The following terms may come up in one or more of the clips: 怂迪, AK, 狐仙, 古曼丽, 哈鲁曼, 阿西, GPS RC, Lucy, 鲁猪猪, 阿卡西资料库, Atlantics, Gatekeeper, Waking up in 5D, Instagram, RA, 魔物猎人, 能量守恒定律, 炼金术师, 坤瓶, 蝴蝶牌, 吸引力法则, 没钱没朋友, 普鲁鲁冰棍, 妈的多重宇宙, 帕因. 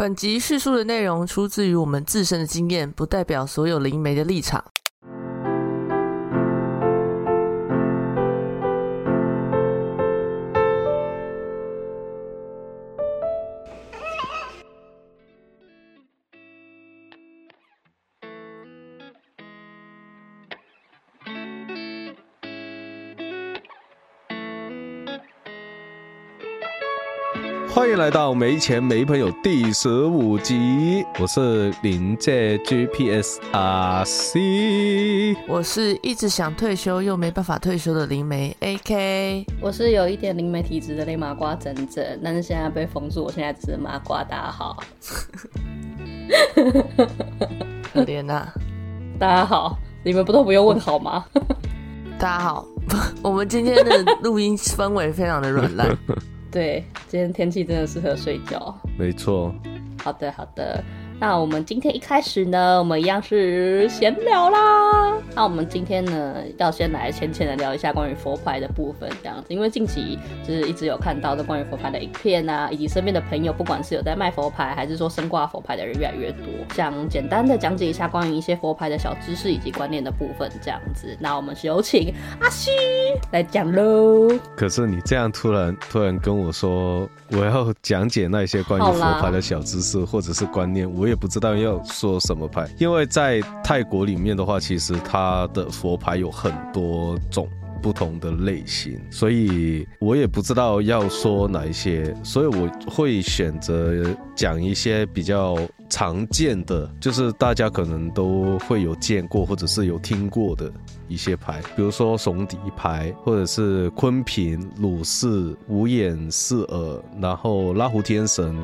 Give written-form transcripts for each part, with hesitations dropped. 本集叙述的内容出自于我们自身的经验，不代表所有灵媒的立场。欢迎来到没钱没朋友第15集，我是临界 GPS RC， 我是一直想退休又没办法退休的灵媒 AK， 我是有一点灵媒体质的雷麻瓜整整，但是现在被封住，我现在只是麻瓜，大家好。可怜啊，大家好，你们不都不用问好吗？大家好，我们今天的录音氛围非常的软烂。对，今天天气真的适合睡觉。没错。好的，好的。那我们今天一开始呢，我们一样是闲聊啦。那我们今天呢，要先来浅浅的聊一下关于佛牌的部分，这样子。因为近期就是一直有看到的关于佛牌的影片啊，以及身边的朋友，不管是有在卖佛牌，还是说身挂佛牌的人越来越多。想简单的讲解一下关于一些佛牌的小知识以及观念的部分，这样子。那我们有请阿西来讲喽。可是你这样突然跟我说，我要讲解那些关于佛牌的小知识或者是观念，我也不知道要说什么牌，因为在泰国里面的话，其实它的佛牌有很多种不同的类型，所以我也不知道要说哪一些，所以我会选择讲一些比较常见的，就是大家可能都会有见过或者是有听过的一些牌，比如说怂底牌，或者是坤瓶、鲁氏、五眼四耳，然后拉胡天神、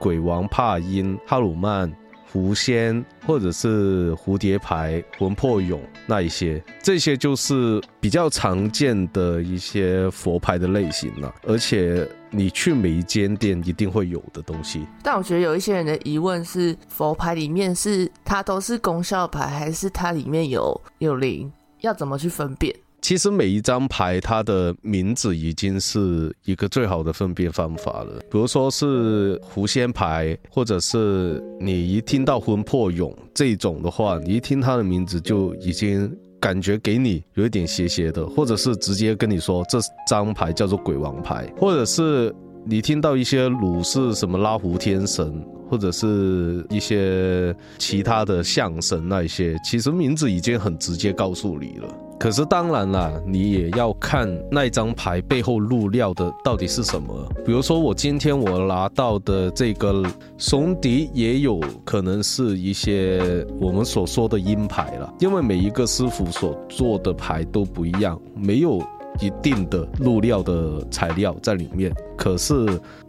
鬼王、帕因、哈鲁曼、狐仙，或者是蝴蝶牌、魂魄俑那一些，这些就是比较常见的一些佛牌的类型了，而且你去每一间店一定会有的东西。但我觉得有一些人的疑问是，佛牌里面是它都是功效牌，还是它里面有灵？要怎么去分辨？其实每一张牌它的名字已经是一个最好的分辨方法了，比如说是狐仙牌，或者是你一听到魂魄俑这种的话，你一听它的名字就已经感觉给你有一点邪邪的，或者是直接跟你说这张牌叫做鬼王牌，或者是你听到一些鲁氏什么拉胡天神，或者是一些其他的象神那一些，其实名字已经很直接告诉你了。可是当然啦，你也要看那张牌背后入料的到底是什么。比如说我今天我拿到的这个怂迪，也有可能是一些我们所说的阴牌了，因为每一个师傅所做的牌都不一样，没有一定的入料的材料在里面。可是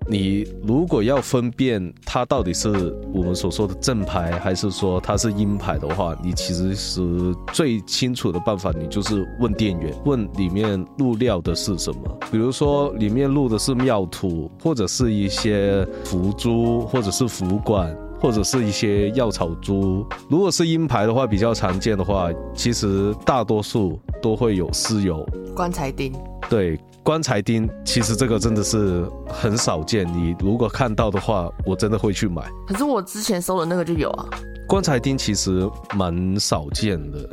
你如果要分辨它到底是我们所说的正牌，还是说它是阴牌的话，你其实是最清楚的办法，你就是问店员，问里面入料的是什么。比如说里面入的是庙土，或者是一些符珠，或者是符管，或者是一些药草珠。如果是阴牌的话，比较常见的话，其实大多数都会有尸油、棺材钉。对，棺材钉其实这个真的是很少见，你如果看到的话，我真的会去买。可是我之前搜的那个就有啊。棺材钉其实蛮少见的。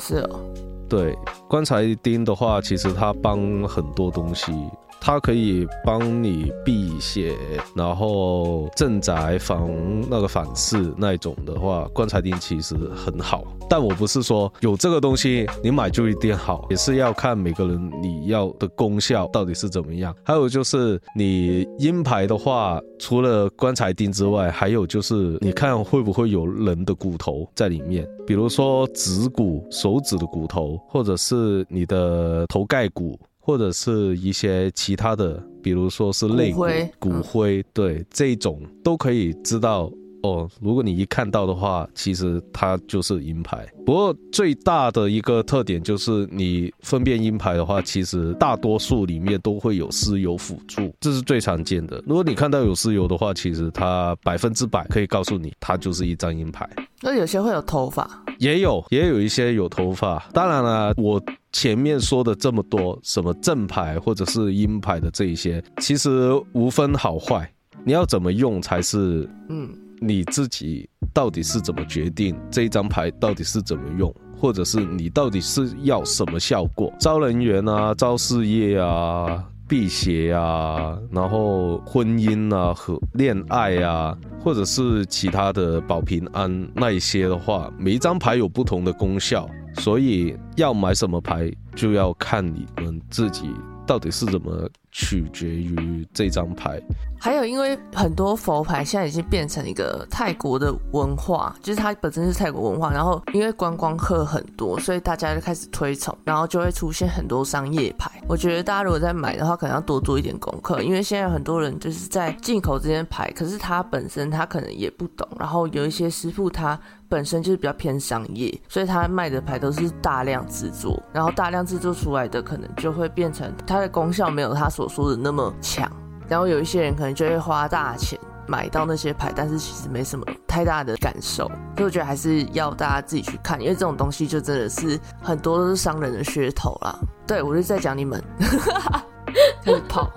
是哦。对，棺材钉的话，其实它帮很多东西。它可以帮你辟邪，然后镇宅防那个反噬那一种的话，棺材钉其实很好。但我不是说有这个东西你买就一定好，也是要看每个人你要的功效到底是怎么样。还有就是你阴牌的话，除了棺材钉之外，还有就是你看会不会有人的骨头在里面，比如说指骨、手指的骨头，或者是你的头盖骨，或者是一些其他的，比如说是肋骨、骨灰，对，这种都可以知道哦。如果你一看到的话，其实它就是阴牌。不过最大的一个特点就是，你分辨阴牌的话，其实大多数里面都会有尸油辅助，这是最常见的。如果你看到有尸油的话，其实它100%可以告诉你，它就是一张阴牌。那有些会有头发，也有一些有头发。当然了，我前面说的这么多，什么正牌或者是阴牌的这一些，其实无分好坏，你要怎么用才是你自己到底是怎么决定这一张牌到底是怎么用，或者是你到底是要什么效果，招人员啊，招事业啊，辟邪啊，然后婚姻啊和恋爱啊，或者是其他的保平安那一些的话，每一张牌有不同的功效，所以要买什么牌就要看你们自己到底是怎么取决于这张牌。还有因为很多佛牌现在已经变成一个泰国的文化，就是它本身是泰国文化，然后因为观光客很多，所以大家就开始推崇，然后就会出现很多商业牌。我觉得大家如果在买的话可能要多做一点功课，因为现在很多人就是在进口这些牌，可是他本身他可能也不懂，然后有一些师傅他本身就是比较偏商业，所以他卖的牌都是大量制作，然后大量制作出来的可能就会变成它的功效没有他所说的那么强，然后有一些人可能就会花大钱买到那些牌，但是其实没什么太大的感受，所以我觉得还是要大家自己去看，因为这种东西就真的是很多都是商人的噱头啦。对，我就在讲你们开始跑。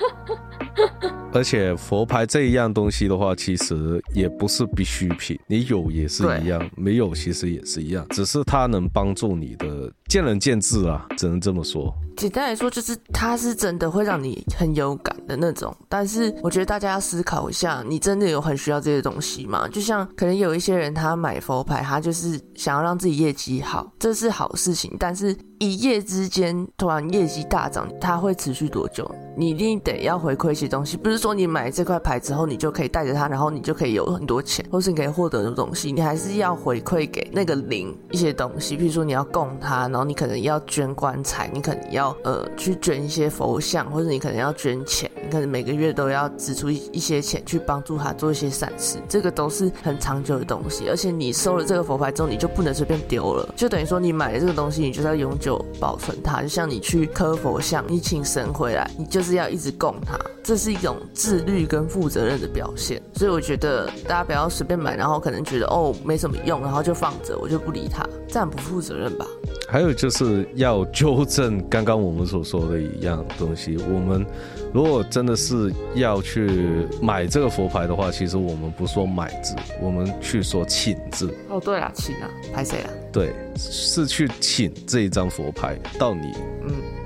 而且佛牌这一样东西的话，其实也不是必需品，你有也是一样，没有其实也是一样，只是它能帮助你的见仁见智啊，只能这么说。简单来说就是它是真的会让你很有感的那种，但是我觉得大家要思考一下，你真的有很需要这些东西吗？就像可能有一些人他买佛牌，他就是想要让自己业绩好，这是好事情，但是一夜之间突然业绩大涨，它会持续多久？你一定得要回馈一些东西，不是说你买这块牌之后你就可以带着它，然后你就可以有很多钱，或是你可以获得的东西，你还是要回馈给那个灵一些东西，比如说你要供它，然后你可能要捐棺材，你可能要去捐一些佛像，或者你可能要捐钱，你可能每个月都要支出一些钱去帮助它做一些善事，这个都是很长久的东西，而且你收了这个佛牌之后你就不能随便丢了，就等于说你买了这个东西你就是要永久保存它，就像你去磕佛像，你请神回来，你就是要一直供它，这是一种自律跟负责任的表现。所以我觉得大家不要随便买，然后可能觉得哦没什么用，然后就放着我就不理它，这样不负责任吧。还有就是要纠正刚刚我们所说的一样东西，我们如果真的是要去买这个佛牌的话，其实我们不说买字，我们去说请字。哦对啦，请啊，拍谁啦，对，是去请这一张佛牌到你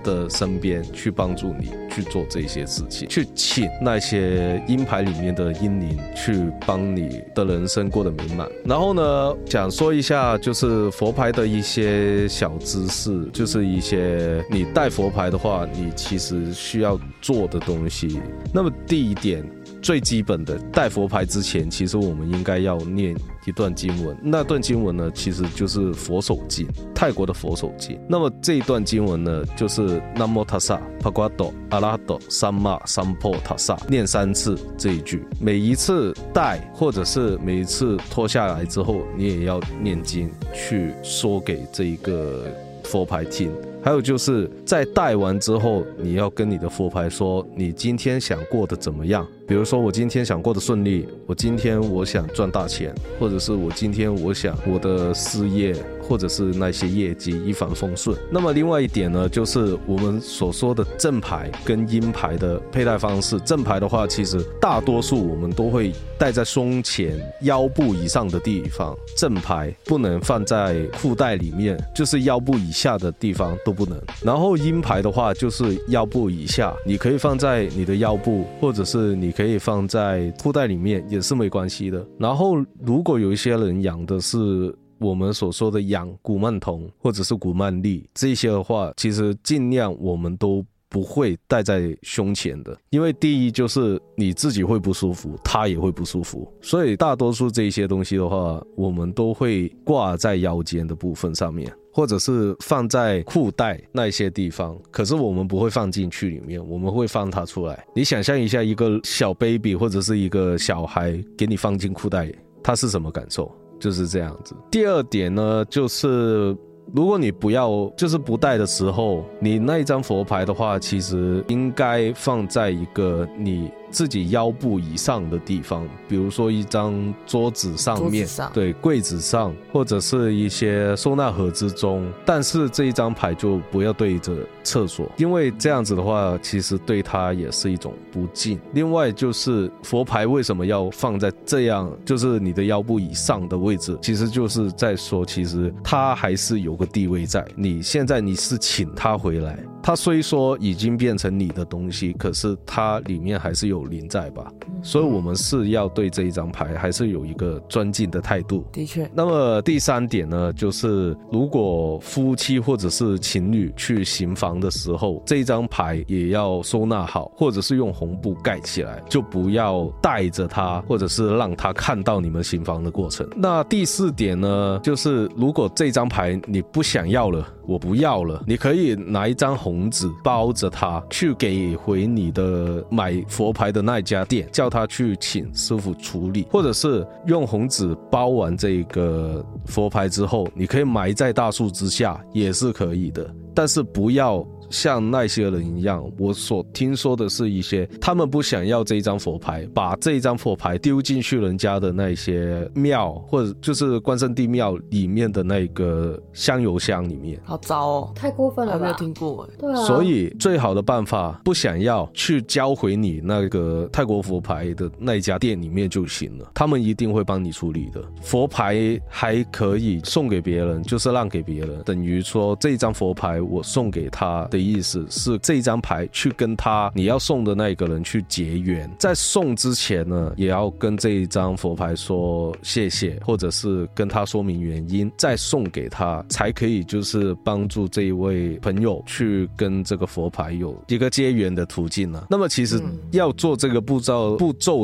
的身边去帮助你去做这些事情，去请那些阴牌里面的阴灵去帮你的人生过得美满。然后呢，想说一下就是佛牌的一些小知识，就是一些你带佛牌的话你其实需要做的东西。那么第一点最基本的，带佛牌之前其实我们应该要念一段经文，那段经文呢其实就是佛手经，泰国的佛手经。那么这一段经文呢就是南摩塔萨帕瓜斗阿拉斗三玛三破塔萨，念3次这一句，每一次带或者是每一次脱下来之后你也要念经去说给这一个佛牌听。还有就是在带完之后你要跟你的佛牌说你今天想过的怎么样，比如说我今天想过的顺利，我今天我想赚大钱，或者是我今天我想我的事业或者是那些业绩一帆风顺。那么另外一点呢，就是我们所说的正牌跟阴牌的佩戴方式。正牌的话其实大多数我们都会戴在胸前腰部以上的地方，正牌不能放在裤带里面，就是腰部以下的地方都不能。然后阴牌的话就是腰部以下，你可以放在你的腰部，或者是你可以放在裤带里面也是没关系的。然后如果有一些人养的是我们所说的养古曼童或者是古曼丽这些的话，其实尽量我们都不会戴在胸前的，因为第一就是你自己会不舒服，他也会不舒服，所以大多数这些东西的话我们都会挂在腰间的部分上面，或者是放在裤带那些地方，可是我们不会放进去里面，我们会放它出来。你想象一下一个小 baby 或者是一个小孩给你放进裤带，他是什么感受？就是这样子。第二点呢，就是如果你不要就是不戴的时候，你那一张佛牌的话其实应该放在一个你自己腰部以上的地方，比如说一张桌子上面，对，柜子上，或者是一些收纳盒之中，但是这一张牌就不要对着厕所，因为这样子的话其实对它也是一种不敬。另外就是佛牌为什么要放在这样，就是你的腰部以上的位置，其实就是在说其实它还是有个地位在，你现在你是请它回来，它虽说已经变成你的东西，可是它里面还是有灵在吧，所以我们是要对这一张牌还是有一个尊敬的态度。的确。那么第三点呢，就是如果夫妻或者是情侣去行房的时候，这一张牌也要收纳好，或者是用红布盖起来，就不要带着它，或者是让它看到你们行房的过程。那第四点呢，就是如果这张牌你不想要了，我不要了，你可以拿一张红纸包着它，去给回你的买佛牌的那家店，叫他去请师傅处理，或者是用红纸包完这个佛牌之后，你可以埋在大树之下，也是可以的。但是不要像那些人一样，我所听说的是一些他们不想要这一张佛牌，把这一张佛牌丢进去人家的那些庙，或者就是关圣帝庙里面的那个香油箱里面。好糟哦，太过分了吧，还没有听过。对啊，所以最好的办法，不想要去交回你那个泰国佛牌的那一家店里面就行了，他们一定会帮你处理的。佛牌还可以送给别人，就是让给别人，等于说这一张佛牌我送给他的意思是这张牌去跟他你要送的那个人去结缘，在送之前呢，也要跟这一张佛牌说谢谢，或者是跟他说明原因，再送给他，才可以就是帮助这一位朋友去跟这个佛牌有一个结缘的途径了。那么其实要做这个步骤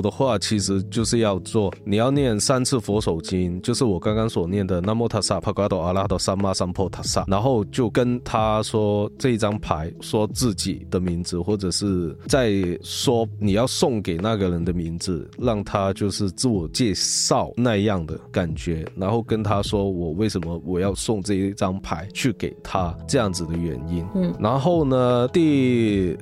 的话，其实就是要做你要念3次佛手经，就是我刚刚所念的南无塔萨帕嘎多阿拉多三玛三婆塔萨，然后就跟他说这一张牌，说自己的名字，或者是在说你要送给那个人的名字，让他就是自我介绍那样的感觉，然后跟他说我为什么我要送这一张牌去给他，这样子的原因。然后呢，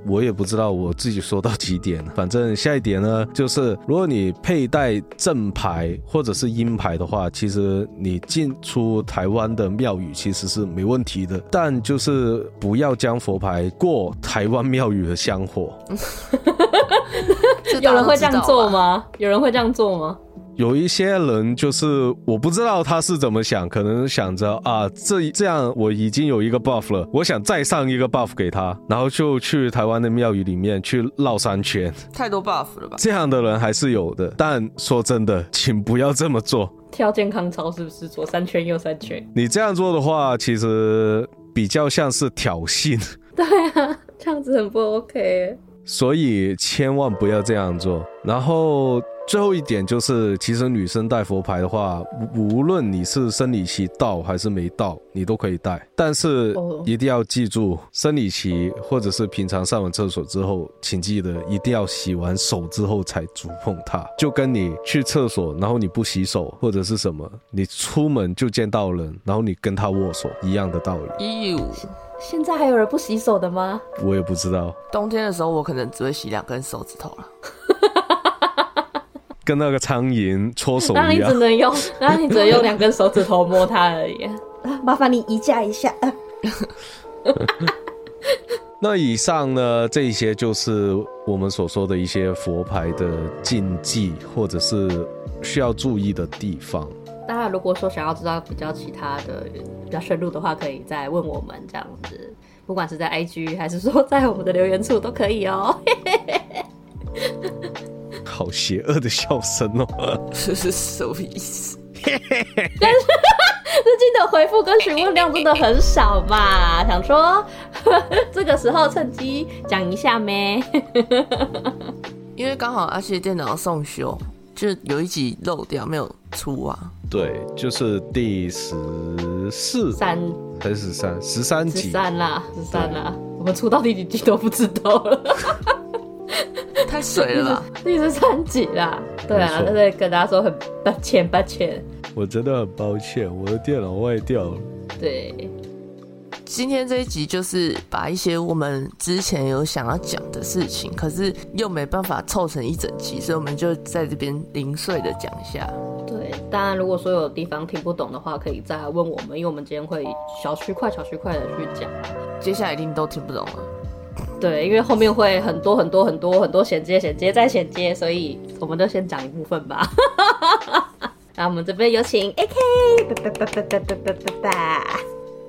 我也不知道我自己说到几点，反正下一点呢，就是如果你佩戴正牌或者是阴牌的话，其实你进出台湾的庙宇其实是没问题的，但就是不要将佛牌过台湾庙宇的香火。有人会这样做吗？有人会这样做吗？有一些人就是我不知道他是怎么想，可能想着啊，这样我已经有一个 buff 了，我想再上一个 buff 给他，然后就去台湾的庙宇里面去绕3圈。太多 buff 了吧？这样的人还是有的，但说真的，请不要这么做。跳健康操是不是左3圈右3圈？你这样做的话，其实比较像是挑衅。对啊，这样子很不 OK， 所以千万不要这样做。然后最后一点就是，其实女生戴佛牌的话，无论你是生理期到还是没到，你都可以戴，但是一定要记住，生理期或者是平常上完厕所之后，请记得一定要洗完手之后才触碰它。就跟你去厕所，然后你不洗手或者是什么，你出门就见到人，然后你跟他握手一样的道理。现在还有人不洗手的吗？我也不知道。冬天的时候，我可能只会洗2根手指头了。跟那个苍蝇搓手一样，那你只能用2根手指头摸它而已。麻烦你移驾一下。那以上呢，这些就是我们所说的一些佛牌的禁忌，或者是需要注意的地方。当然，如果说想要知道比较其他的比较深入的话，可以再问我们这样子，不管是在 IG 还是说在我们的留言处都可以哦。好邪恶的笑声哦！这是什么意思？但是最近的回复跟询问量真的很少吧？想说这个时候趁机讲一下咩？因为刚好阿奇电脑送修，就有一集漏掉没有出啊。对，就是第13集，13啦，我们出到第几集都不知道了。太水了吧，第13集啦，对啊，但是跟大家说很抱歉，我真的很抱歉，我的电脑坏掉了。对，今天这一集就是把一些我们之前有想要讲的事情，可是又没办法凑成一整集，所以我们就在这边零碎的讲一下。对，当然如果说有地方听不懂的话，可以再来问我们，因为我们今天会小区块的去讲。接下来一定都听不懂了。对，因为后面会很多衔接，所以我们就先讲一部分吧。那我们这边有请 AK。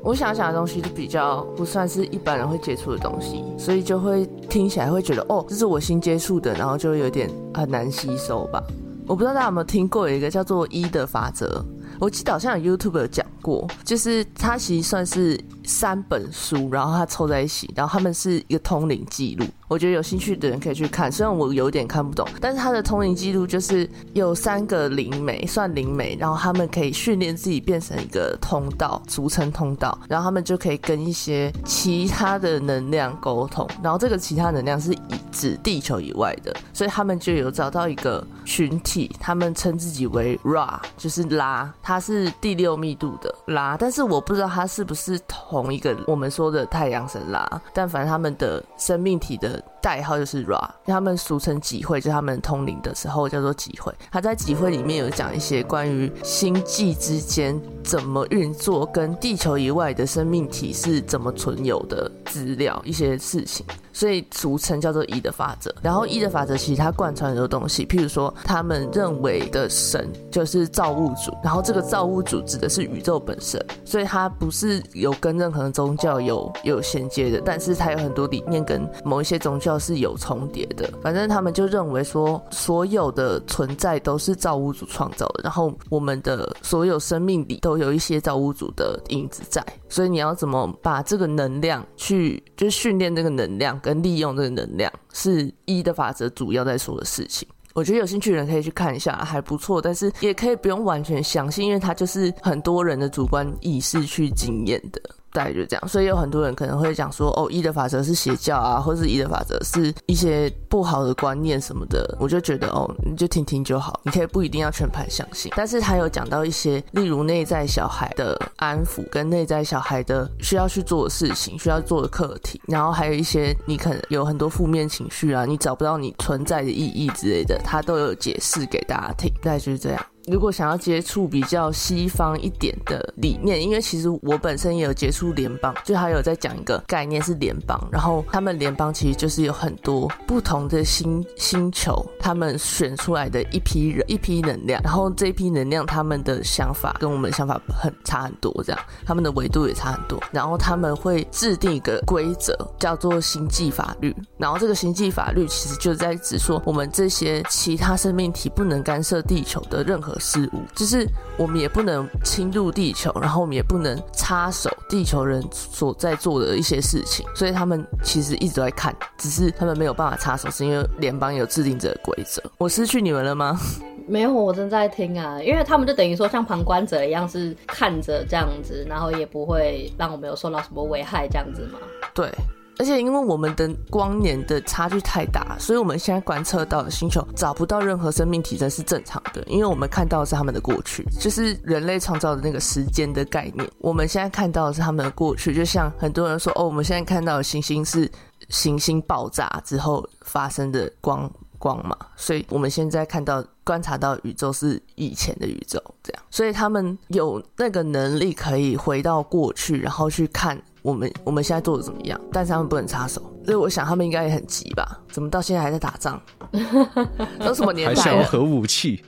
我想讲的东西就比较不算是一般人会接触的东西，所以就会听起来会觉得哦，这是我新接触的，然后就有点很难吸收吧。我不知道大家有没有听过有一个叫做1的法则，我记得好像有 YouTube 有讲过，就是它其实算是3本书，然后它凑在一起，然后它们是一个通灵记录。我觉得有兴趣的人可以去看，虽然我有点看不懂，但是它的通灵记录就是有3个灵媒，算灵媒，然后他们可以训练自己变成一个通道，俗称通道，然后他们就可以跟一些其他的能量沟通，然后这个其他能量是指地球以外的，所以他们就有找到一个群体，他们称自己为 RA， 就是拉，它是第6密度的拉，但是我不知道它是不是同一个我们说的太阳神拉，但反正他们的生命体的代号就是 RA， 他们俗称集会，就是他们通灵的时候叫做集会。他在集会里面有讲一些关于星际之间怎么运作，跟地球以外的生命体是怎么存有的资料，一些事情，所以俗称叫做1的法则。然后1的法则其实它贯穿很多东西，譬如说他们认为的神就是造物主，然后这个造物主指的是宇宙本身，所以它不是有跟任何宗教有衔接的，但是它有很多理念跟某一些宗教是有重叠的。反正他们就认为说所有的存在都是造物主创造的，然后我们的所有生命里都有一些造物主的影子在，所以你要怎么把这个能量去就是训练这个能量跟利用这个能量，是1的法则主要在说的事情。我觉得有兴趣的人可以去看一下，还不错，但是也可以不用完全相信，因为它就是很多人的主观意识去经验的，大概就这样。所以有很多人可能会讲说哦，1的法则是邪教啊，或是1的法则是一些不好的观念什么的，我就觉得哦，你就听听就好，你可以不一定要全盘相信。但是他有讲到一些例如内在小孩的安抚，跟内在小孩的需要去做的事情，需要做的课题，然后还有一些你可能有很多负面情绪啊，你找不到你存在的意义之类的，他都有解释给大家听，大概就是这样。如果想要接触比较西方一点的理念，因为其实我本身也有接触联邦，就还有在讲一个概念是联邦，然后他们联邦其实就是有很多不同的星球，他们选出来的一批人一批能量，然后这一批能量他们的想法跟我们想法差很多，这样他们的维度也差很多，然后他们会制定一个规则叫做星际法律，然后这个星际法律其实就在指说我们这些其他生命体不能干涉地球的任何事物，就是我们也不能侵入地球，然后我们也不能插手地球人所在做的一些事情，所以他们其实一直在看，只是他们没有办法插手，是因为联邦有制定这个规则。我失去你们了吗？没有，我正在听啊，因为他们就等于说像旁观者一样是看着这样子，然后也不会让我们有受到什么危害这样子嘛。对，而且因为我们的光年的差距太大，所以我们现在观测到的星球找不到任何生命体征是正常的，因为我们看到的是他们的过去，就是人类创造的那个时间的概念，我们现在看到的是他们的过去。就像很多人说哦，我们现在看到的行星是行星爆炸之后发生的光嘛，所以我们现在看到观察到宇宙是以前的宇宙这样，所以他们有那个能力可以回到过去，然后去看我们现在做的怎么样，但是他们不能插手，所以我想他们应该也很急吧？怎么到现在还在打仗？都什么年代了？还想要核武器？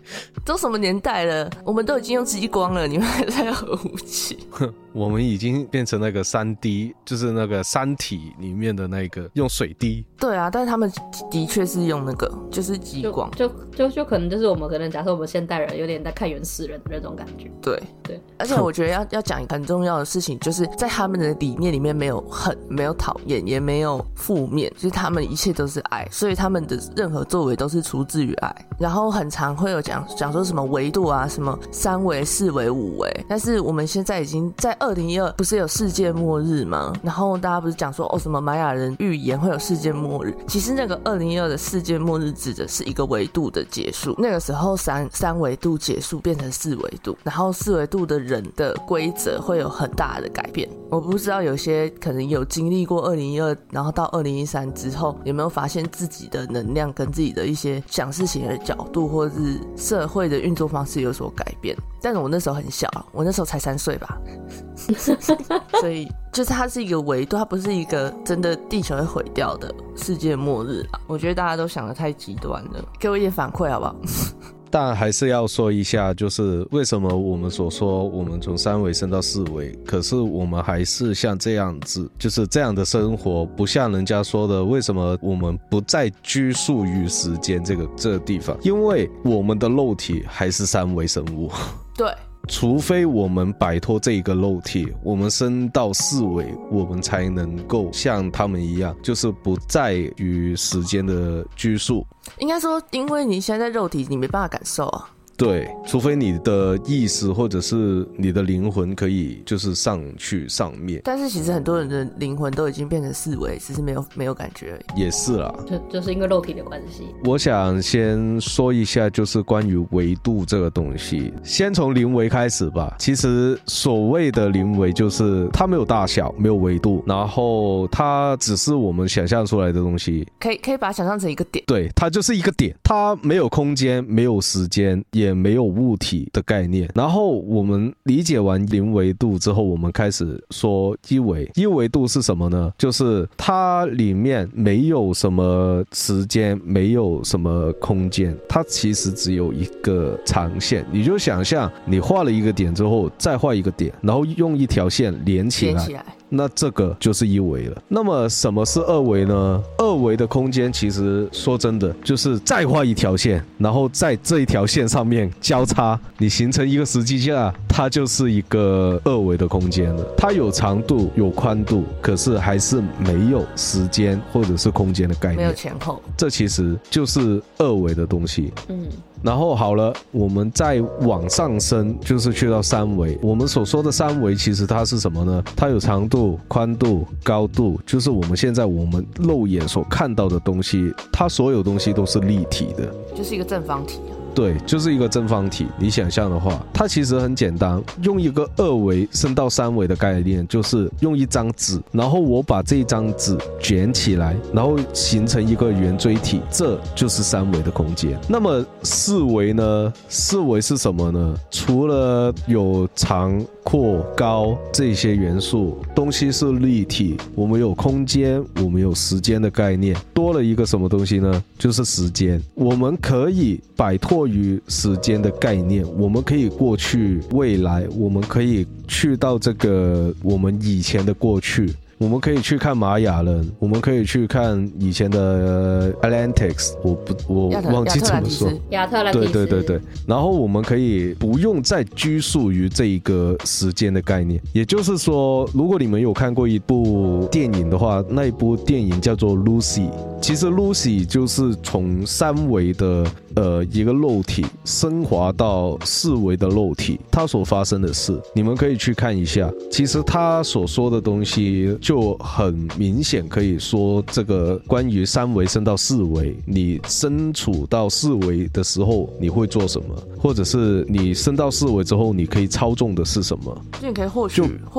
都什么年代了？我们都已经用激光了，你们还在核武器？我们已经变成那个 3D， 就是那个三体里面的那个用水滴。对啊，但是他们的确是用那个就是激光，就可能就是我们可能假设我们现代人有点在看原始人的那种感觉。对对，而且我觉得要讲很重要的事情，就是在他们的理念里面没有讨厌，也没有负面，就是他们一切都是爱，所以他们的任何作为都是出自于爱。然后很常会有讲说什么维度啊，什么三维、四维、五维，但是我们现在已经在2012不是有世界末日吗？然后大家不是讲说哦什么玛雅人预言会有世界末日，其实那个2012的世界末日指的是一个维度的结束，那个时候三维度结束变成四维度，然后四维度的人的规则会有很大的改变。我不知道有些可能有经历过2012然后到2013之后有没有发现自己的能量跟自己的一些想事情的角度或是社会的运作方式有所改变，但是我那时候很小，我那时候才3岁吧所以就是它是一个维度，它不是一个真的地球会毁掉的世界末日啊。我觉得大家都想得太极端了，给我一点反馈好不好但还是要说一下，就是为什么我们所说我们从3维升到4维，可是我们还是像这样子，就是这样的生活，不像人家说的为什么我们不再拘束于时间这个地方，因为我们的肉体还是3维生物，对，除非我们摆脱这一个肉体，我们升到4维，我们才能够像他们一样，就是不在于时间的拘束。应该说，因为你现在肉体，你没办法感受啊。对，除非你的意识或者是你的灵魂可以就是上去上面，但是其实很多人的灵魂都已经变成4维，只是没有感觉而已。也是啦，就是因为肉体的关系。我想先说一下就是关于维度这个东西，先从0维开始吧。其实所谓的0维就是它没有大小，没有维度，然后它只是我们想象出来的东西，可以把它想象成一个点。对，它就是一个点，它没有空间，没有时间，也没有物体的概念。然后我们理解完0维度之后，我们开始说1维。1维度是什么呢？就是它里面没有什么时间，没有什么空间，它其实只有一个长线。你就想象你画了一个点之后，再画一个点，然后用一条线连起来，那这个就是1维了。那么什么是2维呢？2维的空间其实说真的就是再画一条线，然后在这一条线上面交叉，你形成一个十字架，它就是一个2维的空间了。它有长度有宽度，可是还是没有时间或者是空间的概念，没有前后，这其实就是2维的东西。然后好了，我们再往上升，就是去到3维。我们所说的3维其实它是什么呢？它有长度宽度高度，就是我们现在我们肉眼所看到的东西，它所有东西都是立体的，就是一个正方体。对，就是一个正方体。你想象的话，它其实很简单，用一个2维升到3维的概念，就是用一张纸，然后我把这一张纸卷起来，然后形成一个圆锥体，这就是3维的空间。那么4维呢？4维是什么呢？除了有长阔高这些元素，东西是立体，我们有空间，我们有时间的概念，多了一个什么东西呢？就是时间。我们可以摆脱于时间的概念，我们可以过去未来，我们可以去到这个我们以前的过去，我们可以去看玛雅人，我们可以去看以前的 Atlantics， 我忘记怎么说，亚特兰蒂斯。对对对对。然后我们可以不用再拘束于这一个时间的概念。也就是说，如果你们有看过一部电影的话，那一部电影叫做 Lucy。其实 Lucy 就是从3维的一个肉体升华到4维的肉体，它所发生的事，你们可以去看一下。其实它所说的东西就很明显，可以说这个关于3维升到4维，你身处到4维的时候你会做什么，或者是你升到4维之后你可以操纵的是什么，就你可以获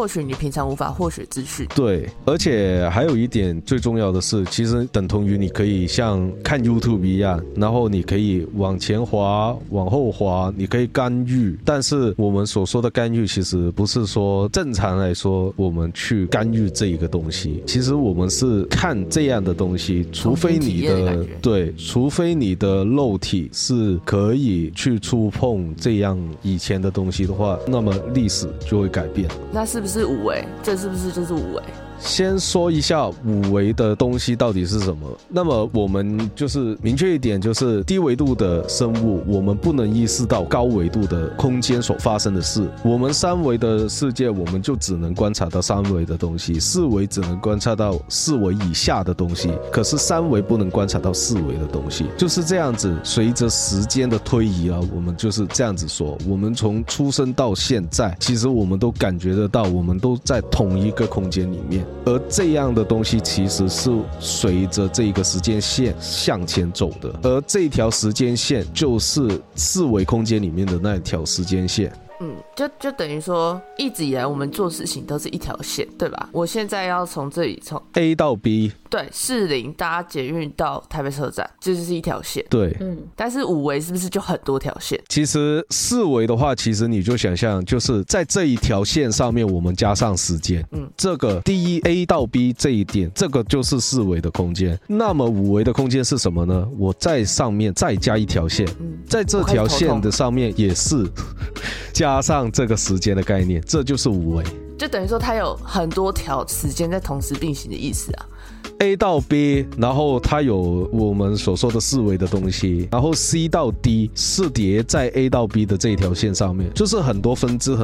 取你平常无法获取资讯。对，而且还有一点最重要的是，其实等同于你可以像看 YouTube 一样，然后你可以往前滑往后滑，你可以干预。但是我们所说的干预，其实不是说正常来说我们去干预这一个东西，其实我们是看这样的东西，除非你的肉体是可以去触碰这样以前的东西的话，那么历史就会改变。那是不是5维？这是不是就是5维？先说一下五维的东西到底是什么。那么我们就是明确一点，就是低维度的生物我们不能意识到高维度的空间所发生的事。我们三维的世界我们就只能观察到三维的东西，四维只能观察到四维以下的东西，可是三维不能观察到四维的东西，就是这样子。随着时间的推移啊，我们就是这样子说，我们从出生到现在，其实我们都感觉得到我们都在同一个空间里面，而这样的东西其实是随着这个时间线向前走的，而这条时间线就是四维空间里面的那条时间线。嗯，就等于说一直以来我们做事情都是一条线，对吧？我现在要从这里从 A 到 B， 对，40搭捷运到台北车站，这就是一条线。对，嗯。但是五维是不是就很多条线？其实四维的话，其实你就想象，就是在这一条线上面我们加上时间，嗯，这个第一 A 到 B 这一点，这个就是四维的空间。那么五维的空间是什么呢？我在上面再加一条线，嗯，在这条线的上面也是加上这个时间的概念，这就是五维，就等于说它有很多条时间在同时并行的意思啊。A 到 B， 然后它有我们所说的四维的东西，然后 C 到 D 是叠在 A 到 B 的这一条线上面，就是很多分支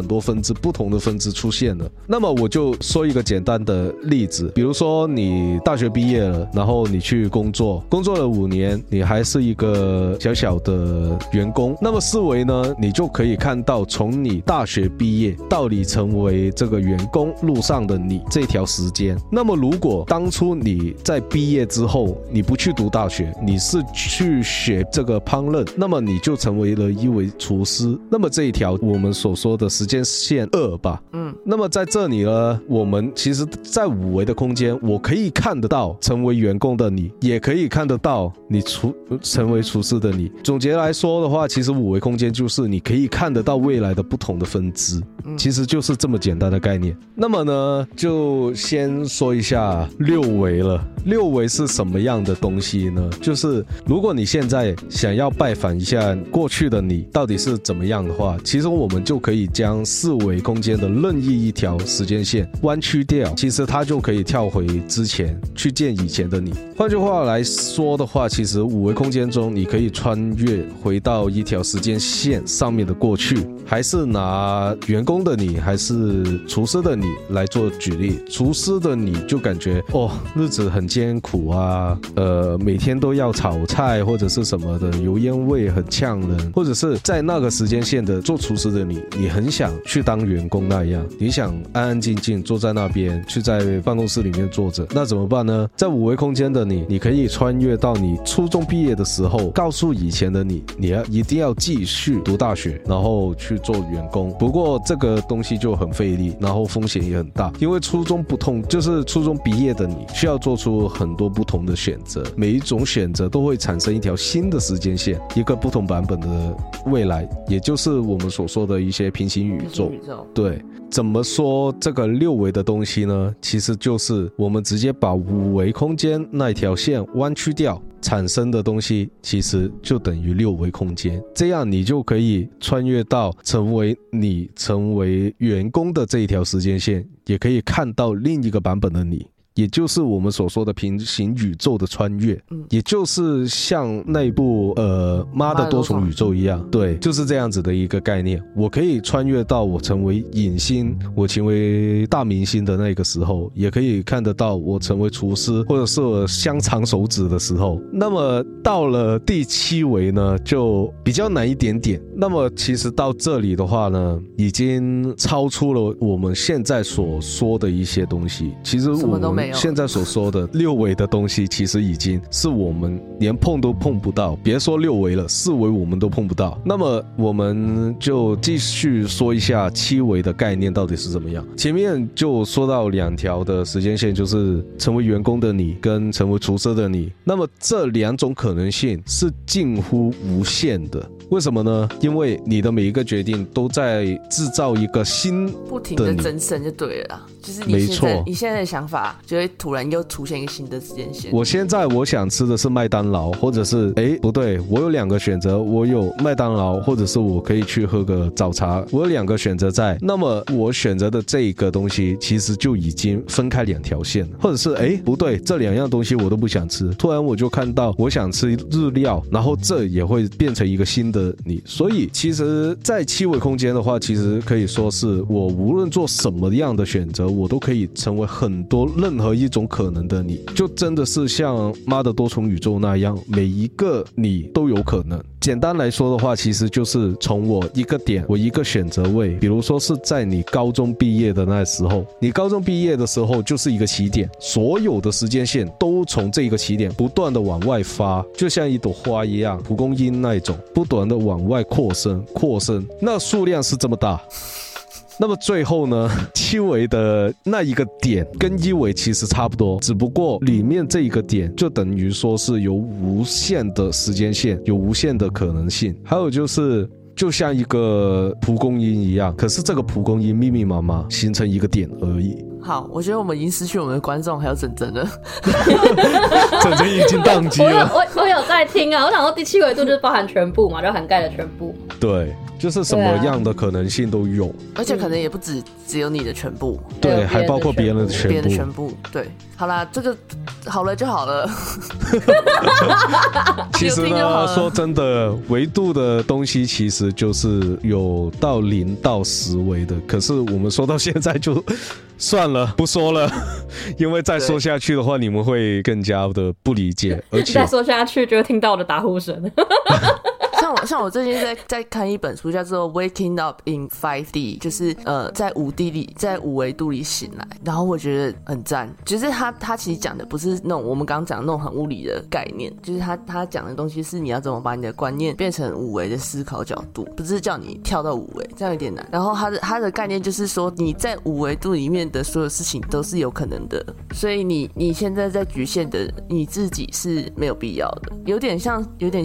不同的分支出现了。那么我就说一个简单的例子，比如说你大学毕业了，然后你去工作了5年，你还是一个小小的员工，那么四维呢，你就可以看到从你大学毕业到你成为这个员工路上的你这条时间。那么如果当初你在毕业之后你不去读大学，你是去学这个烹饪，那么你就成为了一位厨师，那么这一条我们所说的时间线2吧，嗯。那么在这里呢，我们其实在五维的空间，我可以看得到成为员工的你，也可以看得到你成为厨师的你。总结来说的话，其实五维空间就是你可以看得到未来的不同的分支，其实就是这么简单的概念。那么呢，就先说一下六维了。六维是什么样的东西呢？就是如果你现在想要拜访一下过去的你到底是怎么样的话，其实我们就可以将四维空间的任意一条时间线弯曲掉，其实它就可以跳回之前去见以前的你。换句话来说的话，其实五维空间中你可以穿越回到一条时间线上面的过去。还是拿员工的你还是厨师的你来做举例，厨师的你就感觉日子很艰苦啊，每天都要炒菜或者是什么的，油烟味很呛人，或者是在那个时间线的做厨师的你很想去当员工那样，你想安安静静坐在那边，去在办公室里面坐着，那怎么办呢？在五维空间的你可以穿越到你初中毕业的时候，告诉以前的你要一定要继续读大学，然后去做员工。不过这个东西就很费力，然后风险也很大，因为初中毕业的你需要做出很多不同的选择，每一种选择都会产生一条新的时间线，一个不同版本的未来，也就是我们所说的一些平行宇宙。对，怎么说这个六维的东西呢？其实就是我们直接把五维空间那条线弯曲掉产生的东西，其实就等于六维空间。这样你就可以穿越到成为员工的这一条时间线，也可以看到另一个版本的你，也就是我们所说的平行宇宙的穿越，也就是像那部妈的多重宇宙一样，对，就是这样子的一个概念。我可以穿越到我成为影星，我成为大明星的那个时候，也可以看得到我成为厨师或者是我香肠手指的时候。那么到了第七维呢，就比较难一点点。那么其实到这里的话呢，已经超出了我们现在所说的一些东西。其实我们现在所说的六维的东西，其实已经是我们连碰都碰不到，别说六维了，四维我们都碰不到。那么我们就继续说一下七维的概念到底是怎么样。前面就说到两条的时间线，就是成为员工的你跟成为厨师的你。那么这两种可能性是近乎无限的，为什么呢？因为你的每一个决定都在制造一个新的你，不停的增生就对了，就是你现在的想法就会突然又出现一个新的时间线。我现在我想吃的是麦当劳，或者是不对，我有两个选择，我有麦当劳或者是我可以去喝个早茶，我有两个选择在，那么我选择的这一个东西其实就已经分开两条线，或者是不对，这两样东西我都不想吃，突然我就看到我想吃日料，然后这也会变成一个新的你。所以其实在七维空间的话，其实可以说是我无论做什么样的选择，我都可以成为很多任何一种可能的你，就真的是像妈的多重宇宙那样，每一个你都有可能。简单来说的话，其实就是从我一个点，我一个选择位，比如说是在你高中毕业的那时候，你高中毕业的时候就是一个起点，所有的时间线都从这个起点不断的往外发，就像一朵花一样，蒲公英那一种，不断的往外扩伸，那数量是这么大。那么最后呢，七维的那一个点跟一维其实差不多，只不过里面这一个点就等于说是有无限的时间线，有无限的可能性。还有就是就像一个蒲公英一样，可是这个蒲公英密密麻麻形成一个点而已。好，我觉得我们已经失去我们的观众还有整整了整整已经宕机了。我有在听啊，我想说第七维度就是包含全部嘛，就涵盖了全部，对，就是什么样的可能性都有，而且可能也不止只有你的全部，对，还包括别人的全部，别人的全部，对。好啦，这个好了就好了其实呢，说真的，维度的东西其实就是有到0到10维的，可是我们说到现在就算了，不说了，因为再说下去的话你们会更加的不理解，而且再说下去就会听到我的打呼声像我最近在看一本书叫做 Waking up in 5D， 就是在5D 里，在5维度里醒来，然后我觉得很赞，就是他其实讲的不是那种我们刚刚讲的那种很物理的概念，就是他讲的东西是你要怎么把你的观念变成5维的思考角度，不是叫你跳到5维，这样有点难。然后他的概念就是说，你在5维度里面的所有事情都是有可能的，所以你现在在局限的你自己是没有必要的，有点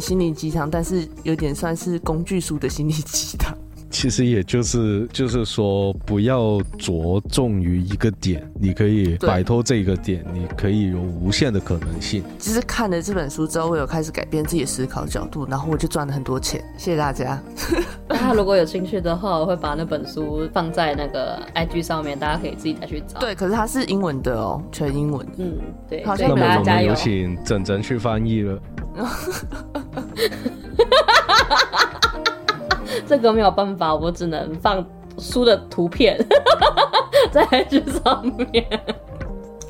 心灵鸡汤，但是有点算是工具书的心理鸡汤。其实也就是说，不要着重于一个点，你可以摆脱这个点，你可以有无限的可能性。其实看了这本书之后，我有开始改变自己的思考角度，然后我就赚了很多钱。谢谢大家。大家如果有兴趣的话，我会把那本书放在那个 IG 上面，大家可以自己再去找。对，可是它是英文的哦，全英文。嗯，对。好，那么我们有请整整去翻译了。这个没有办法，我只能放书的图片在 IG 上面。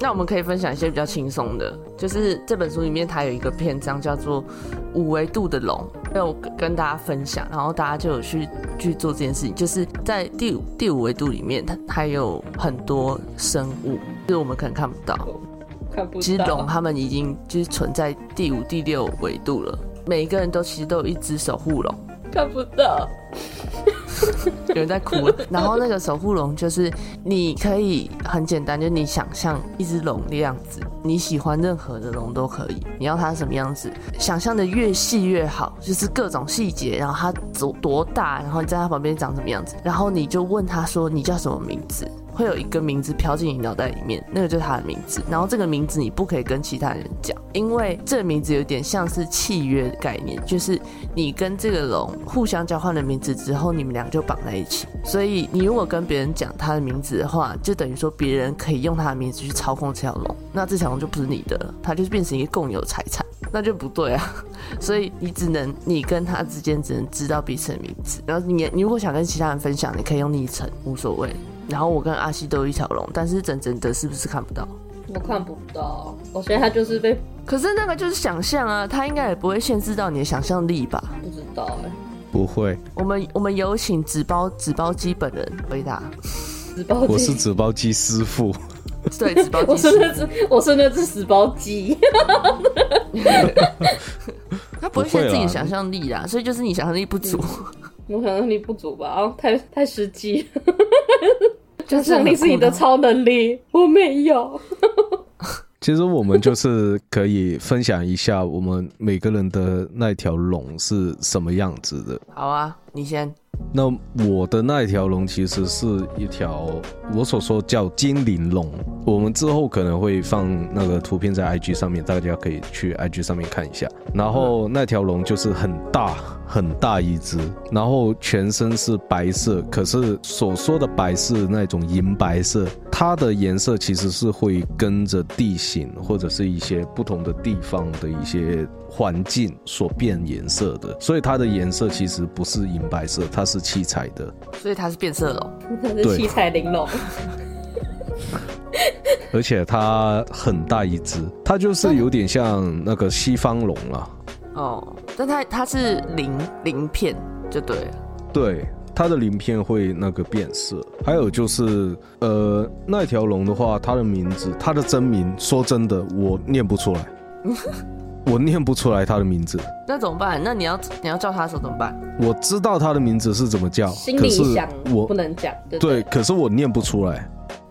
那我们可以分享一些比较轻松的，就是这本书里面它有一个篇章叫做5维度的龙，我跟大家分享，然后大家就有去做这件事情，就是在第五维度里面，它还有很多生物，就是我们可能看不到。其实龙他们已经就是存在第5、第6维度了，每一个人都其实都有一只守护龙。看不到有人在哭了。然后那个守护龙就是你可以很简单，就是你想象一只龙的样子，你喜欢任何的龙都可以，你要它什么样子，想象的越细越好，就是各种细节，然后它多大，然后你在它旁边长什么样子，然后你就问它说你叫什么名字，会有一个名字飘进你脑袋里面，那个就是他的名字。然后这个名字你不可以跟其他人讲，因为这个名字有点像是契约的概念，就是你跟这个龙互相交换了名字之后，你们俩就绑在一起。所以你如果跟别人讲他的名字的话，就等于说别人可以用他的名字去操控这条龙，那这条龙就不是你的了，它就变成一个共有财产，那就不对啊。所以你跟他之间只能知道彼此的名字。然后你如果想跟其他人分享，你可以用昵称，无所谓。然后我跟阿西都有一条龙，但是整整的是不是看不到？我看不到，我觉得他就是被……可是那个就是想象啊，他应该也不会限制到你的想象力吧？不知道不会。我们有请纸包鸡本人回答。我是纸包鸡师傅。对，纸包鸡师傅。我是那只纸包鸡。他不会限制你想象力啦，所以就是你想象力不足。我想象力不足吧？哦，太实际。想象力是你的超能力，我没有。其实我们就是可以分享一下我们每个人的那条龙是什么样子的。好啊，你先。那我的那条龙其实是一条我所说叫精灵龙，我们之后可能会放那个图片在 IG 上面，大家可以去 IG 上面看一下。然后那条龙就是很大很大一只，然后全身是白色，可是所说的白是那种银白色，它的颜色其实是会跟着地形或者是一些不同的地方的一些环境所变颜色的，所以它的颜色其实不是银白色，它是七彩的，所以它是变色龙，它是七彩玲珑。而且它很大一只，它就是有点像那个西方龙啦、啊、哦，但 它是鳞片就对了，对，它的鳞片会那个变色。还有就是那条龙的话，它的名字，它的真名说真的我念不出来。我念不出来他的名字，那怎么办？那你要叫他的时候怎么办？我知道他的名字是怎么叫，心里想我不能讲， 对，可是我念不出来，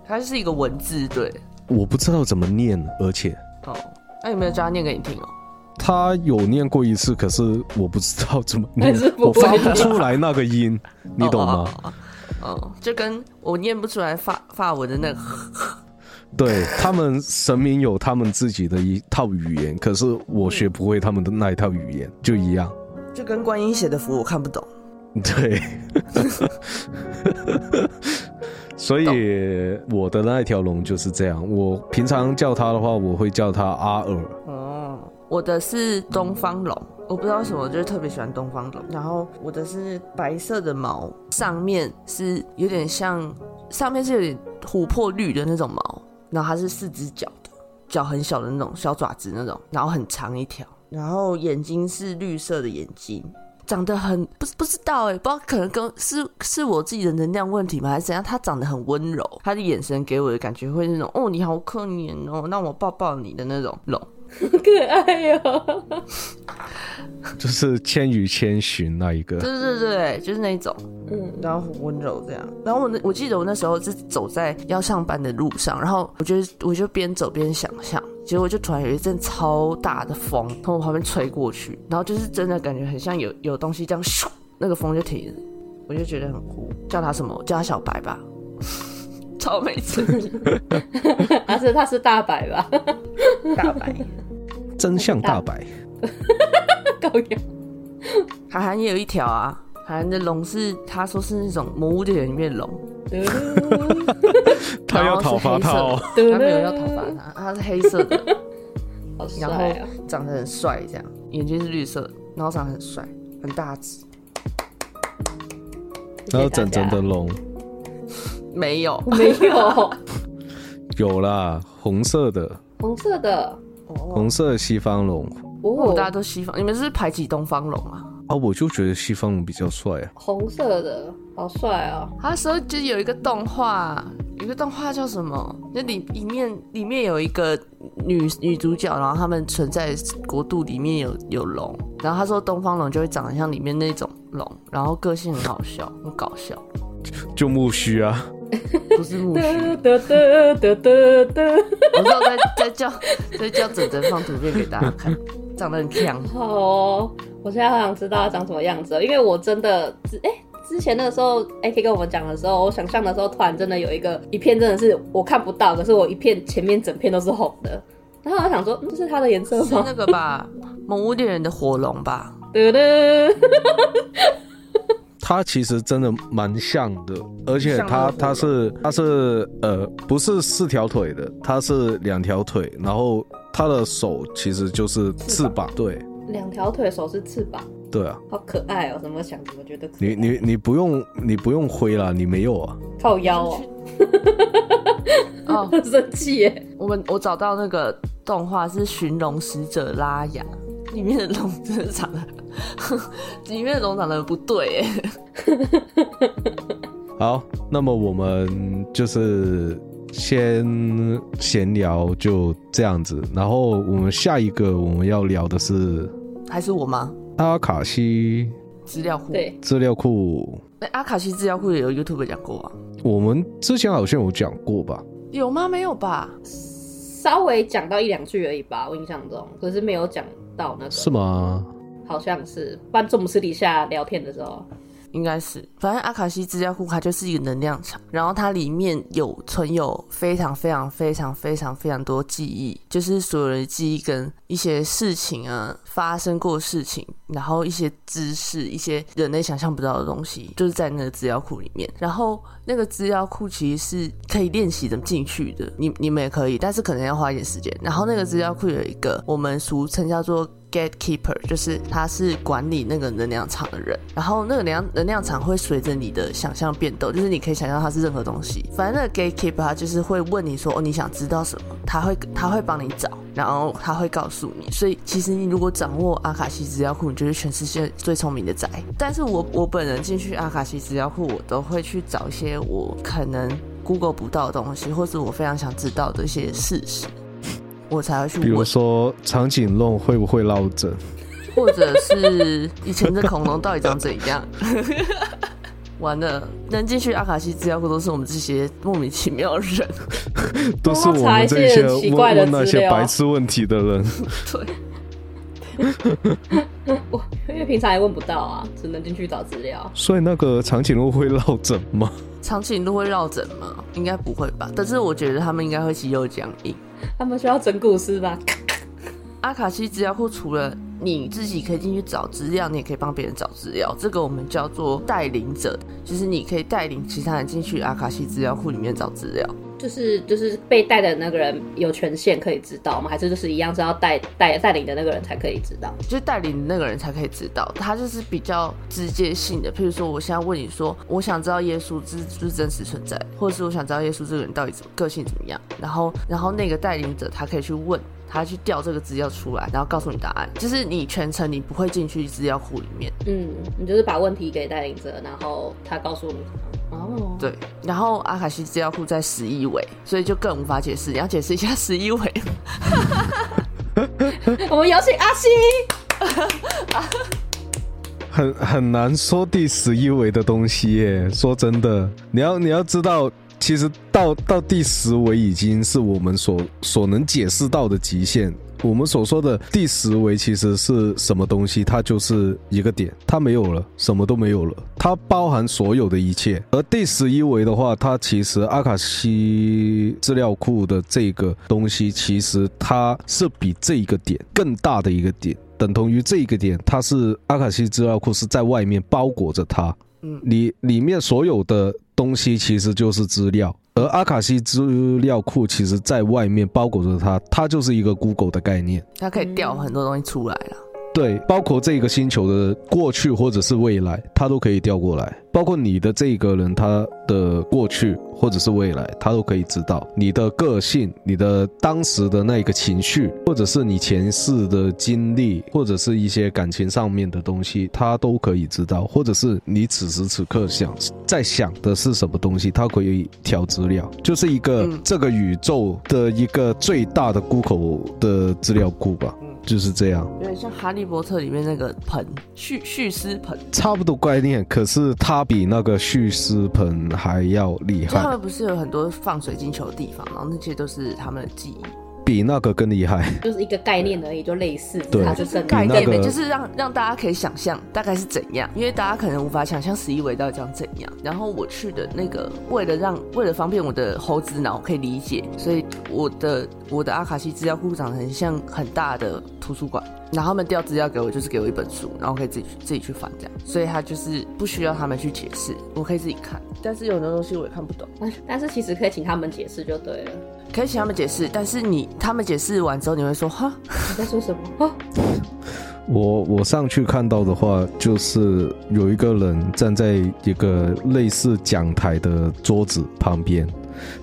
它就是一个文字，对，我不知道怎么念，而且哦，那有没有叫他念给你听哦？他有念过一次，可是我不知道怎么念，我发不出来那个音，你懂吗？哦，就跟我念不出来法文的那个。对，他们神明有他们自己的一套语言，可是我学不会他们的那一套语言，就一样，就跟观音写的符我看不懂，对。所以我的那一条龙就是这样，我平常叫他的话我会叫他阿尔、哦、我的是东方龙，我不知道为什么我就是特别喜欢东方龙，然后我的是白色的毛，上面是有点琥珀绿的那种毛，然后它是四只脚的，脚很小的那种小爪子那种，然后很长一条，然后眼睛是绿色的眼睛，长得很不知道欸，不知道可能跟是我自己的能量问题吗还是怎样，它长得很温柔，它的眼神给我的感觉会那种哦你好可怜哦让我抱抱你的那种龙，可爱哦。就是千与千寻那一个，对对对，就是那一种，嗯，然后很温柔这样。然后我记得我那时候是走在要上班的路上，然后我就边走边想象，结果就突然有一阵超大的风从我旁边吹过去，然后就是真的感觉很像有东西这样咻，那个风就停了，我就觉得很酷。叫他什么？叫他小白吧。超没吃。但是他是大白吧？大白，真相大白。高阳，韩寒也有一条啊。韩寒的龙是他说是那种《魔物猎人》里面的龙。他要讨伐他哦。他没有要讨伐他，他是黑色的。好帅啊！然后长得很帅，这样眼睛是绿色的，然后长得很帅，很大只。然后整整的龙。没有，没有，有啦，红色的，哦、红色的西方龙，哦，大家都西方，你们 是排挤东方龙啊？啊，我就觉得西方龙比较帅啊，红色的，好帅哦！他时候就有一个动画，叫什么？那里面有一个女主角，然后他们存在国度里面有龙，然后他说东方龙就会长得像里面那种龙，然后个性很好笑，很搞笑。就木须啊，不是木须。我知道在叫整整放图片给大家看，长得很强。哦，我现在好想知道他长什么样子哦，因为我真的之前那个时候 AK 跟我们讲的时候，我想象的时候，突然真的有一片真的是我看不到，可是我一片前面整片都是红的，然后我想说，这是他的颜色吗？是那个吧，魔物猎人的火龙吧。它其实真的蛮像的，而且它是不是四条腿的，它是两条腿，然后它的手其实就是翅膀，对，两条腿手是翅膀，对啊，好可爱哦，怎么想怎么觉得可爱。你不用挥啦，你没有啊，靠腰哦，哦，生气耶！我找到那个动画是《寻龙使者拉雅》。里面的龙真的长得不对耶。好，那么我们就是先闲聊就这样子，然后我们下一个我们要聊的是，还是我吗？阿卡西资料库，对，资料库。阿卡西资料库也有 YouTube 讲过啊，我们之前好像有讲过吧？有吗？没有吧？稍微讲到一两句而已吧，我印象中，可是没有讲到那个。是吗？好像是，不然我们私底下聊天的时候。应该是，反正阿卡西资料库它就是一个能量场，然后它里面存有非常非常非常非常非常多记忆，就是所有人的记忆跟一些事情啊，发生过的事情，然后一些知识，一些人类想象不到的东西，就是在那个资料库里面。然后那个资料库其实是可以练习的进去的，你们也可以，但是可能要花一点时间。然后那个资料库有一个我们俗称叫做Gatekeeper， 就是他是管理那个能量场的人，然后那个能量场会随着你的想象变动，就是你可以想象它是任何东西。反正那个 Gatekeeper 他就是会问你说，哦，你想知道什么，他会帮你找，然后他会告诉你。所以其实你如果掌握阿卡西资料库，你就是全世界最聪明的仔。但是我本人进去阿卡西资料库，我都会去找一些我可能 Google 不到的东西，或者我非常想知道的一些事实，我才会去问。比如说长颈鹿会不会落枕，或者是以前的恐龙到底长怎样？完了，能进去阿卡西资料库都是我们这些莫名其妙的人，都是我们这些问那些白痴问题的人。对，我因为平常也问不到啊，只能进去找资料。所以那个长颈鹿会落枕吗？长颈鹿会落枕吗？应该不会吧？但是我觉得他们应该会肌肉僵硬。他们需要整蛊师吧？阿卡西资料库除了你自己可以进去找资料，你也可以帮别人找资料，这个我们叫做带领者，就是你可以带领其他人进去阿卡西资料库里面找资料。就是被带的那个人有权限可以知道吗？还是就是一样是要带领的那个人才可以知道？就是带领的那个人才可以知道，他就是比较直接性的。譬如说，我现在问你说，我想知道耶稣是不是真实存在，或者是我想知道耶稣这个人到底个性怎么样，然后那个带领者他可以去问。他去调这个资料出来，然后告诉你答案。就是你全程你不会进去资料库里面，你就是把问题给带领者，然后他告诉你。哦，对。然后阿卡西资料库在11位，所以就更无法解释。你要解释一下11位。我们有请阿西。很难说第11位的东西耶。说真的，你要知道。其实到第10维已经是我们所能解释到的极限。我们所说的第10维其实是什么东西？它就是一个点，它没有了，什么都没有了，它包含所有的一切。而第11维的话，它其实阿卡西资料库的这个东西，其实它是比这一个点更大的一个点，等同于这一个点，它是阿卡西资料库是在外面包裹着它。你里面所有的东西其实就是资料，而阿卡西资料库其实在外面包裹着它，它就是一个 Google 的概念，它可以调很多东西出来了。对，包括这个星球的过去或者是未来，它都可以调过来，包括你的这个人他的过去或者是未来，他都可以知道你的个性，你的当时的那个情绪，或者是你前世的经历，或者是一些感情上面的东西，他都可以知道，或者是你此时此刻在想的是什么东西，他可以调资料，就是一个这个宇宙的一个最大的 Google 的资料库吧，就是这样。有点像哈利波特里面那个盆，蓄尸盆，差不多概念。可是它比那个蓄尸盆还要厉害。他们不是有很多放水晶球的地方，然后那些都是他们的记忆，比那个更厉害，就是一个概念而已，就类似。对，它就是概念，就是让大家可以想象大概是怎样，因为大家可能无法想象11维到底长怎样。然后我去的那个，为了方便我的猴子脑可以理解，所以我的阿卡西资料库长得很像很大的图书馆，然后他们调资料给我，就是给我一本书，然后可以自己去翻这样，所以他就是不需要他们去解释，我可以自己看。但是有很多东西我也看不懂，但是其实可以请他们解释就对了，可以请他们解释。但是他们解释完之后，你会说哈，你在说什么？哈。我上去看到的话，就是有一个人站在一个类似讲台的桌子旁边。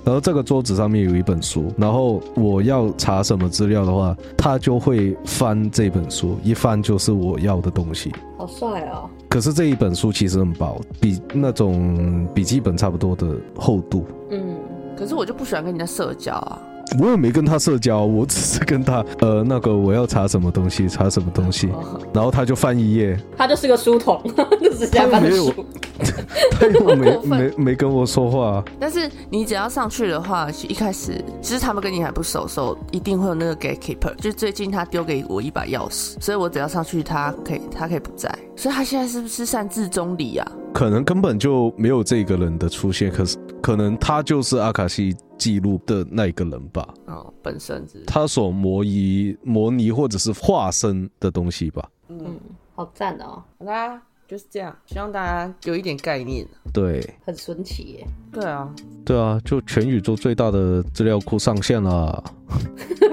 然后这个桌子上面有一本书，然后我要查什么资料的话，他就会翻这本书，一翻就是我要的东西。好帅哦！可是这一本书其实很薄，比那种笔记本差不多的厚度。可是我就不喜欢跟人家社交啊。我也没跟他社交，我只是跟他那个我要查什么东西，查什么东西，然后他就翻一页，他就是个书童，就是这样翻书，他又没跟我说话。但是你只要上去的话，一开始其实他们跟你还不熟，所以一定会有那个 Gatekeeper， 就最近他丢给我一把钥匙，所以我只要上去，他可以不在，所以他现在是不是擅自中离啊？可能根本就没有这个人的出现，可能他就是阿卡西记录的那一个人吧。哦，本身是他所模拟或者是化身的东西吧。嗯，好赞哦！好啦，就是这样，希望大家有一点概念。对，很神奇耶。对啊，对啊，就全宇宙最大的资料库上线了。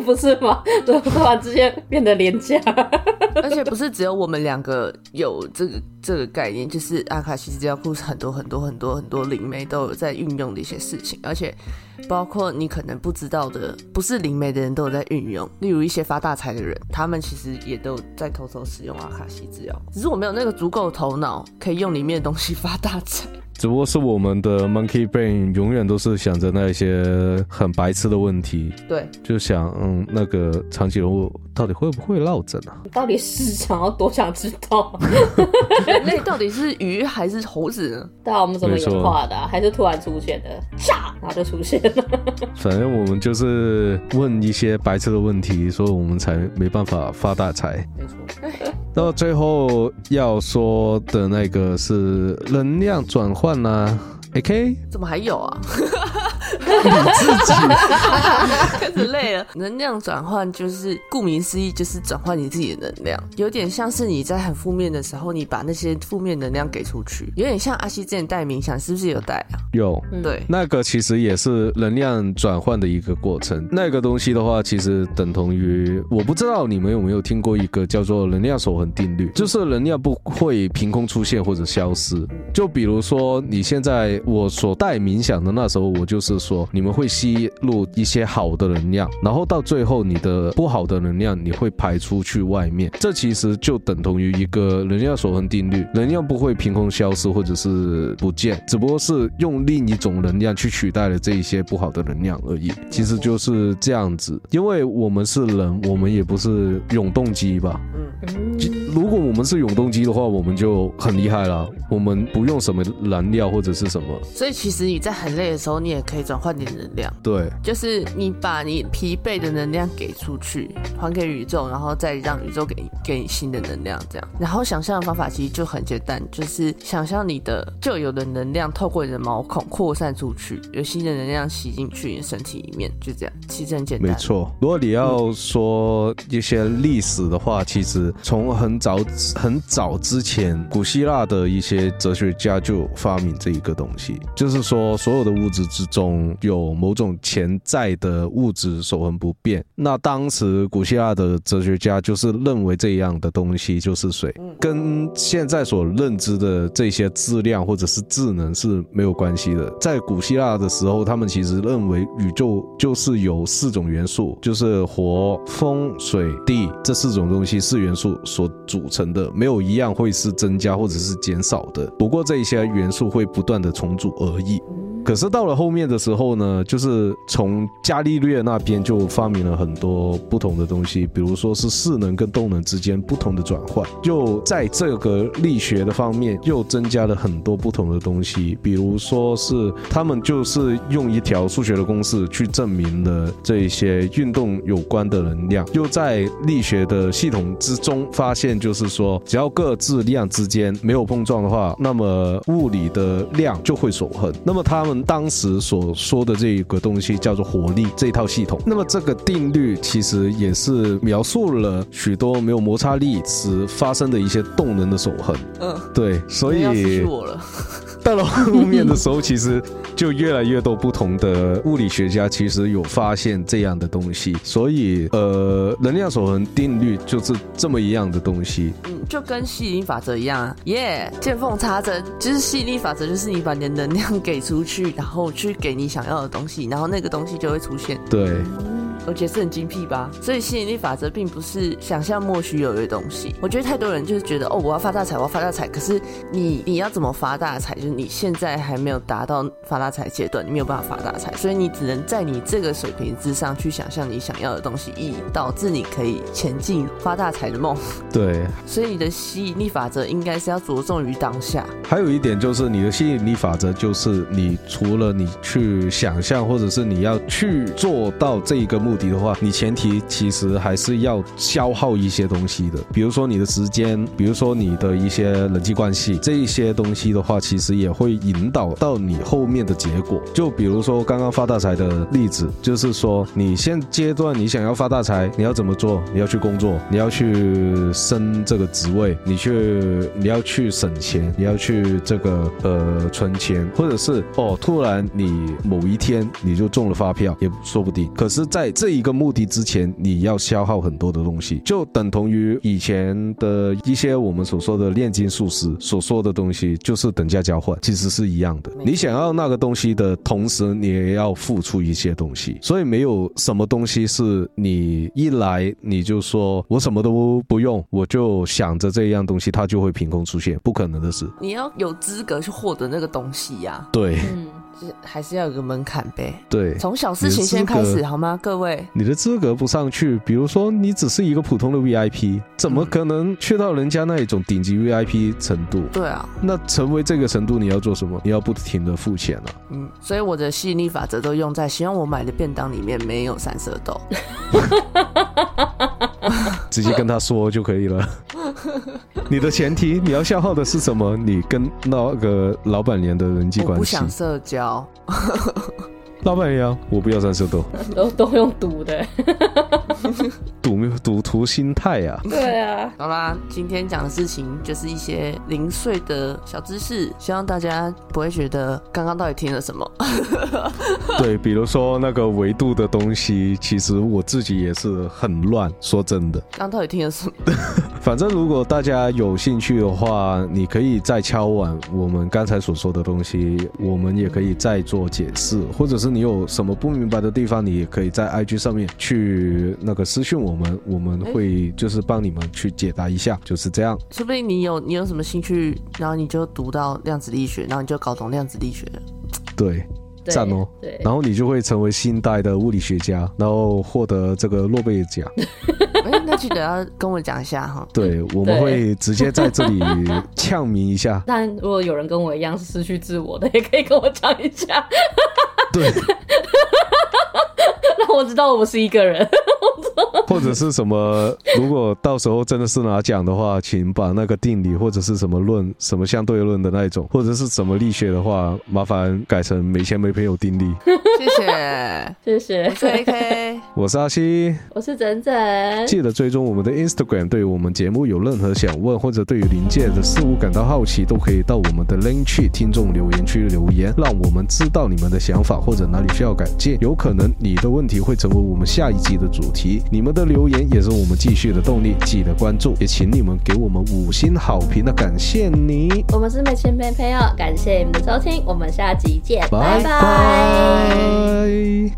不是吗？怎么突然之间变得廉价？而且不是只有我们两个有这个概念，就是阿卡西资料库很多很多很多很多灵媒都有在运用的一些事情，而且包括你可能不知道的，不是灵媒的人都有在运用，例如一些发大财的人，他们其实也都在偷偷使用阿卡西资料，只是我没有那个足够的头脑可以用里面的东西发大财。只不过是我们的 monkey brain 永远都是想着那些很白痴的问题，对，就想那个长颈鹿到底会不会落枕啊？到底是想要多想知道，人类到底是鱼还是猴子呢？对啊，我们怎么演化的、啊？还是突然出现的？唰，然后就出现了。反正我们就是问一些白痴的问题，所以我们才没办法发大财。没错。到最后要说的那个是能量转换啊 ，AK？ 怎么还有啊？你自己开始累了。能量转换就是顾名思义，就是转换你自己的能量，有点像是你在很负面的时候，你把那些负面能量给出去，有点像阿西之前带冥想，是不是有带啊？有，对，那个其实也是能量转换的一个过程。那个东西的话，其实等同于，我不知道你们有没有听过一个叫做能量守恒定律，就是能量不会凭空出现或者消失。就比如说你现在我所带冥想的那时候，我就是说你们会吸入一些好的能量，然后到最后你的不好的能量你会排出去外面，这其实就等同于一个能量守恒定律，能量不会凭空消失或者是不见，只不过是用另一种能量去取代了这一些不好的能量而已，其实就是这样子。因为我们是人，我们也不是永动机吧，如果我们是永动机的话，我们就很厉害了，我们不用什么燃料或者是什么，所以其实你在很累的时候你也可以转换你的能量，对，就是你把你疲惫的能量给出去，还给宇宙，然后再让宇宙给你新的能量，这样。然后想象的方法其实就很简单，就是想象你的旧有的能量透过你的毛孔扩散出去，有新的能量吸进去你的身体里面，就这样，其实很简单。没错，如果你要说一些历史的话，其实从很早之前，古希腊的一些哲学家就发明这一个东西，就是说所有的物质之中有某种潜在的物质守恒不变。那当时古希腊的哲学家就是认为这样的东西就是水，跟现在所认知的这些质量或者是智能是没有关系的。在古希腊的时候，他们其实认为宇宙就是有四种元素，就是火、风、水、地，这四种东西四元素所组成的，没有一样会是增加或者是减少的，不过这些元素会不断的重组而已。可是到了后面的时候呢，就是从伽利略那边就发明了很多不同的东西，比如说是势能跟动能之间不同的转换，又在这个力学的方面又增加了很多不同的东西，比如说是他们就是用一条数学的公式去证明了这一些运动有关的能量，又在力学的系统之中发现，就是说只要各质量之间没有碰撞的话，那么物理的量就会守恒。那么他们当时所说的这个东西叫做活力这一套系统。那么这个定律其实也是描述了许多没有摩擦力时发生的一些动能的守恒。对，所以到了后面的时候，其实就越来越多不同的物理学家其实有发现这样的东西，所以能量守恒定律就是这么一样的东西。就跟吸引力法则一样啊，见缝插针，就是吸引力法则，就是你把你的能量给出去，然后去给你想要的东西，然后那个东西就会出现。对。而且是很精辟吧。所以吸引力法则并不是想象莫须有的东西。我觉得太多人就是觉得哦，我要发大财，我要发大财。可是你要怎么发大财？就是你现在还没有达到发大财阶段，你没有办法发大财，所以你只能在你这个水平之上去想象你想要的东西，以导致你可以前进发大财的梦。对，所以你的吸引力法则应该是要着重于当下。还有一点就是你的吸引力法则就是你除了你去想象或者是你要去做到这一个目的的话，你前提其实还是要消耗一些东西的，比如说你的时间，比如说你的一些人际关系，这一些东西的话其实也会引导到你后面的结果。就比如说刚刚发大财的例子，就是说你现阶段你想要发大财，你要怎么做？你要去工作，你要去升这个职位，你要去省钱，你要去这个存钱，或者是哦突然你某一天你就中了发票也说不定。可是在这一个目的之前你要消耗很多的东西，就等同于以前的一些我们所说的炼金术师所说的东西，就是等价交换，其实是一样的。你想要那个东西的同时你也要付出一些东西，所以没有什么东西是你一来你就说我什么都不用我就想着这样东西它就会凭空出现，不可能的事。你要有资格去获得那个东西呀。对，还是要有个门槛呗。对，从小事情先开始好吗各位？你的资格不上去，比如说你只是一个普通的 VIP， 怎么可能去到人家那一种顶级 VIP 程度？对啊，那成为这个程度你要做什么？你要不停的付钱啊。所以我的吸引力法则都用在希望我买的便当里面没有三色豆直接跟他说就可以了你的前提你要消耗的是什么？你跟那个老板娘的人际关系。我不想社交老板娘我不要三色豆都用赌的赌徒心态啊。对啊，好啦，今天讲的事情就是一些零碎的小知识，希望大家不会觉得刚刚到底听了什么对，比如说那个维度的东西其实我自己也是很乱，说真的刚刚到底听了什么反正如果大家有兴趣的话，你可以再敲碗我们刚才所说的东西，我们也可以再做解释，或者是你有什么不明白的地方你也可以在 IG 上面去那个私讯我们会就是帮你们去解答一下，就是这样。说不定你有什么兴趣，然后你就读到量子力学，然后你就搞懂量子力学了。对，赞哦。对，然后你就会成为新一代的物理学家，然后获得这个诺贝尔奖那记得要跟我讲一下哈。对，我们会直接在这里呛明一下但如果有人跟我一样是失去自我的也可以跟我讲一下对让我知道我是一个人或者是什么，如果到时候真的是拿奖的话，请把那个定理或者是什么论、什么相对论的那一种，或者是什么力学的话，麻烦改成没钱没朋友定理。谢谢，谢谢。我是 AK， 我是阿西，我是整整。记得追踪我们的 Instagram。对于我们节目有任何想问或者对于灵界的事物感到好奇，都可以到我们的 link 区听众留言区留言，让我们知道你们的想法或者哪里需要改进。有可能你的问题会成为我们下一季的主题。你们的留言也是我们继续的动力，记得关注，也请你们给我们5星好评的，感谢你。我们是美前朋友，感谢你们的收听，我们下集见，拜拜。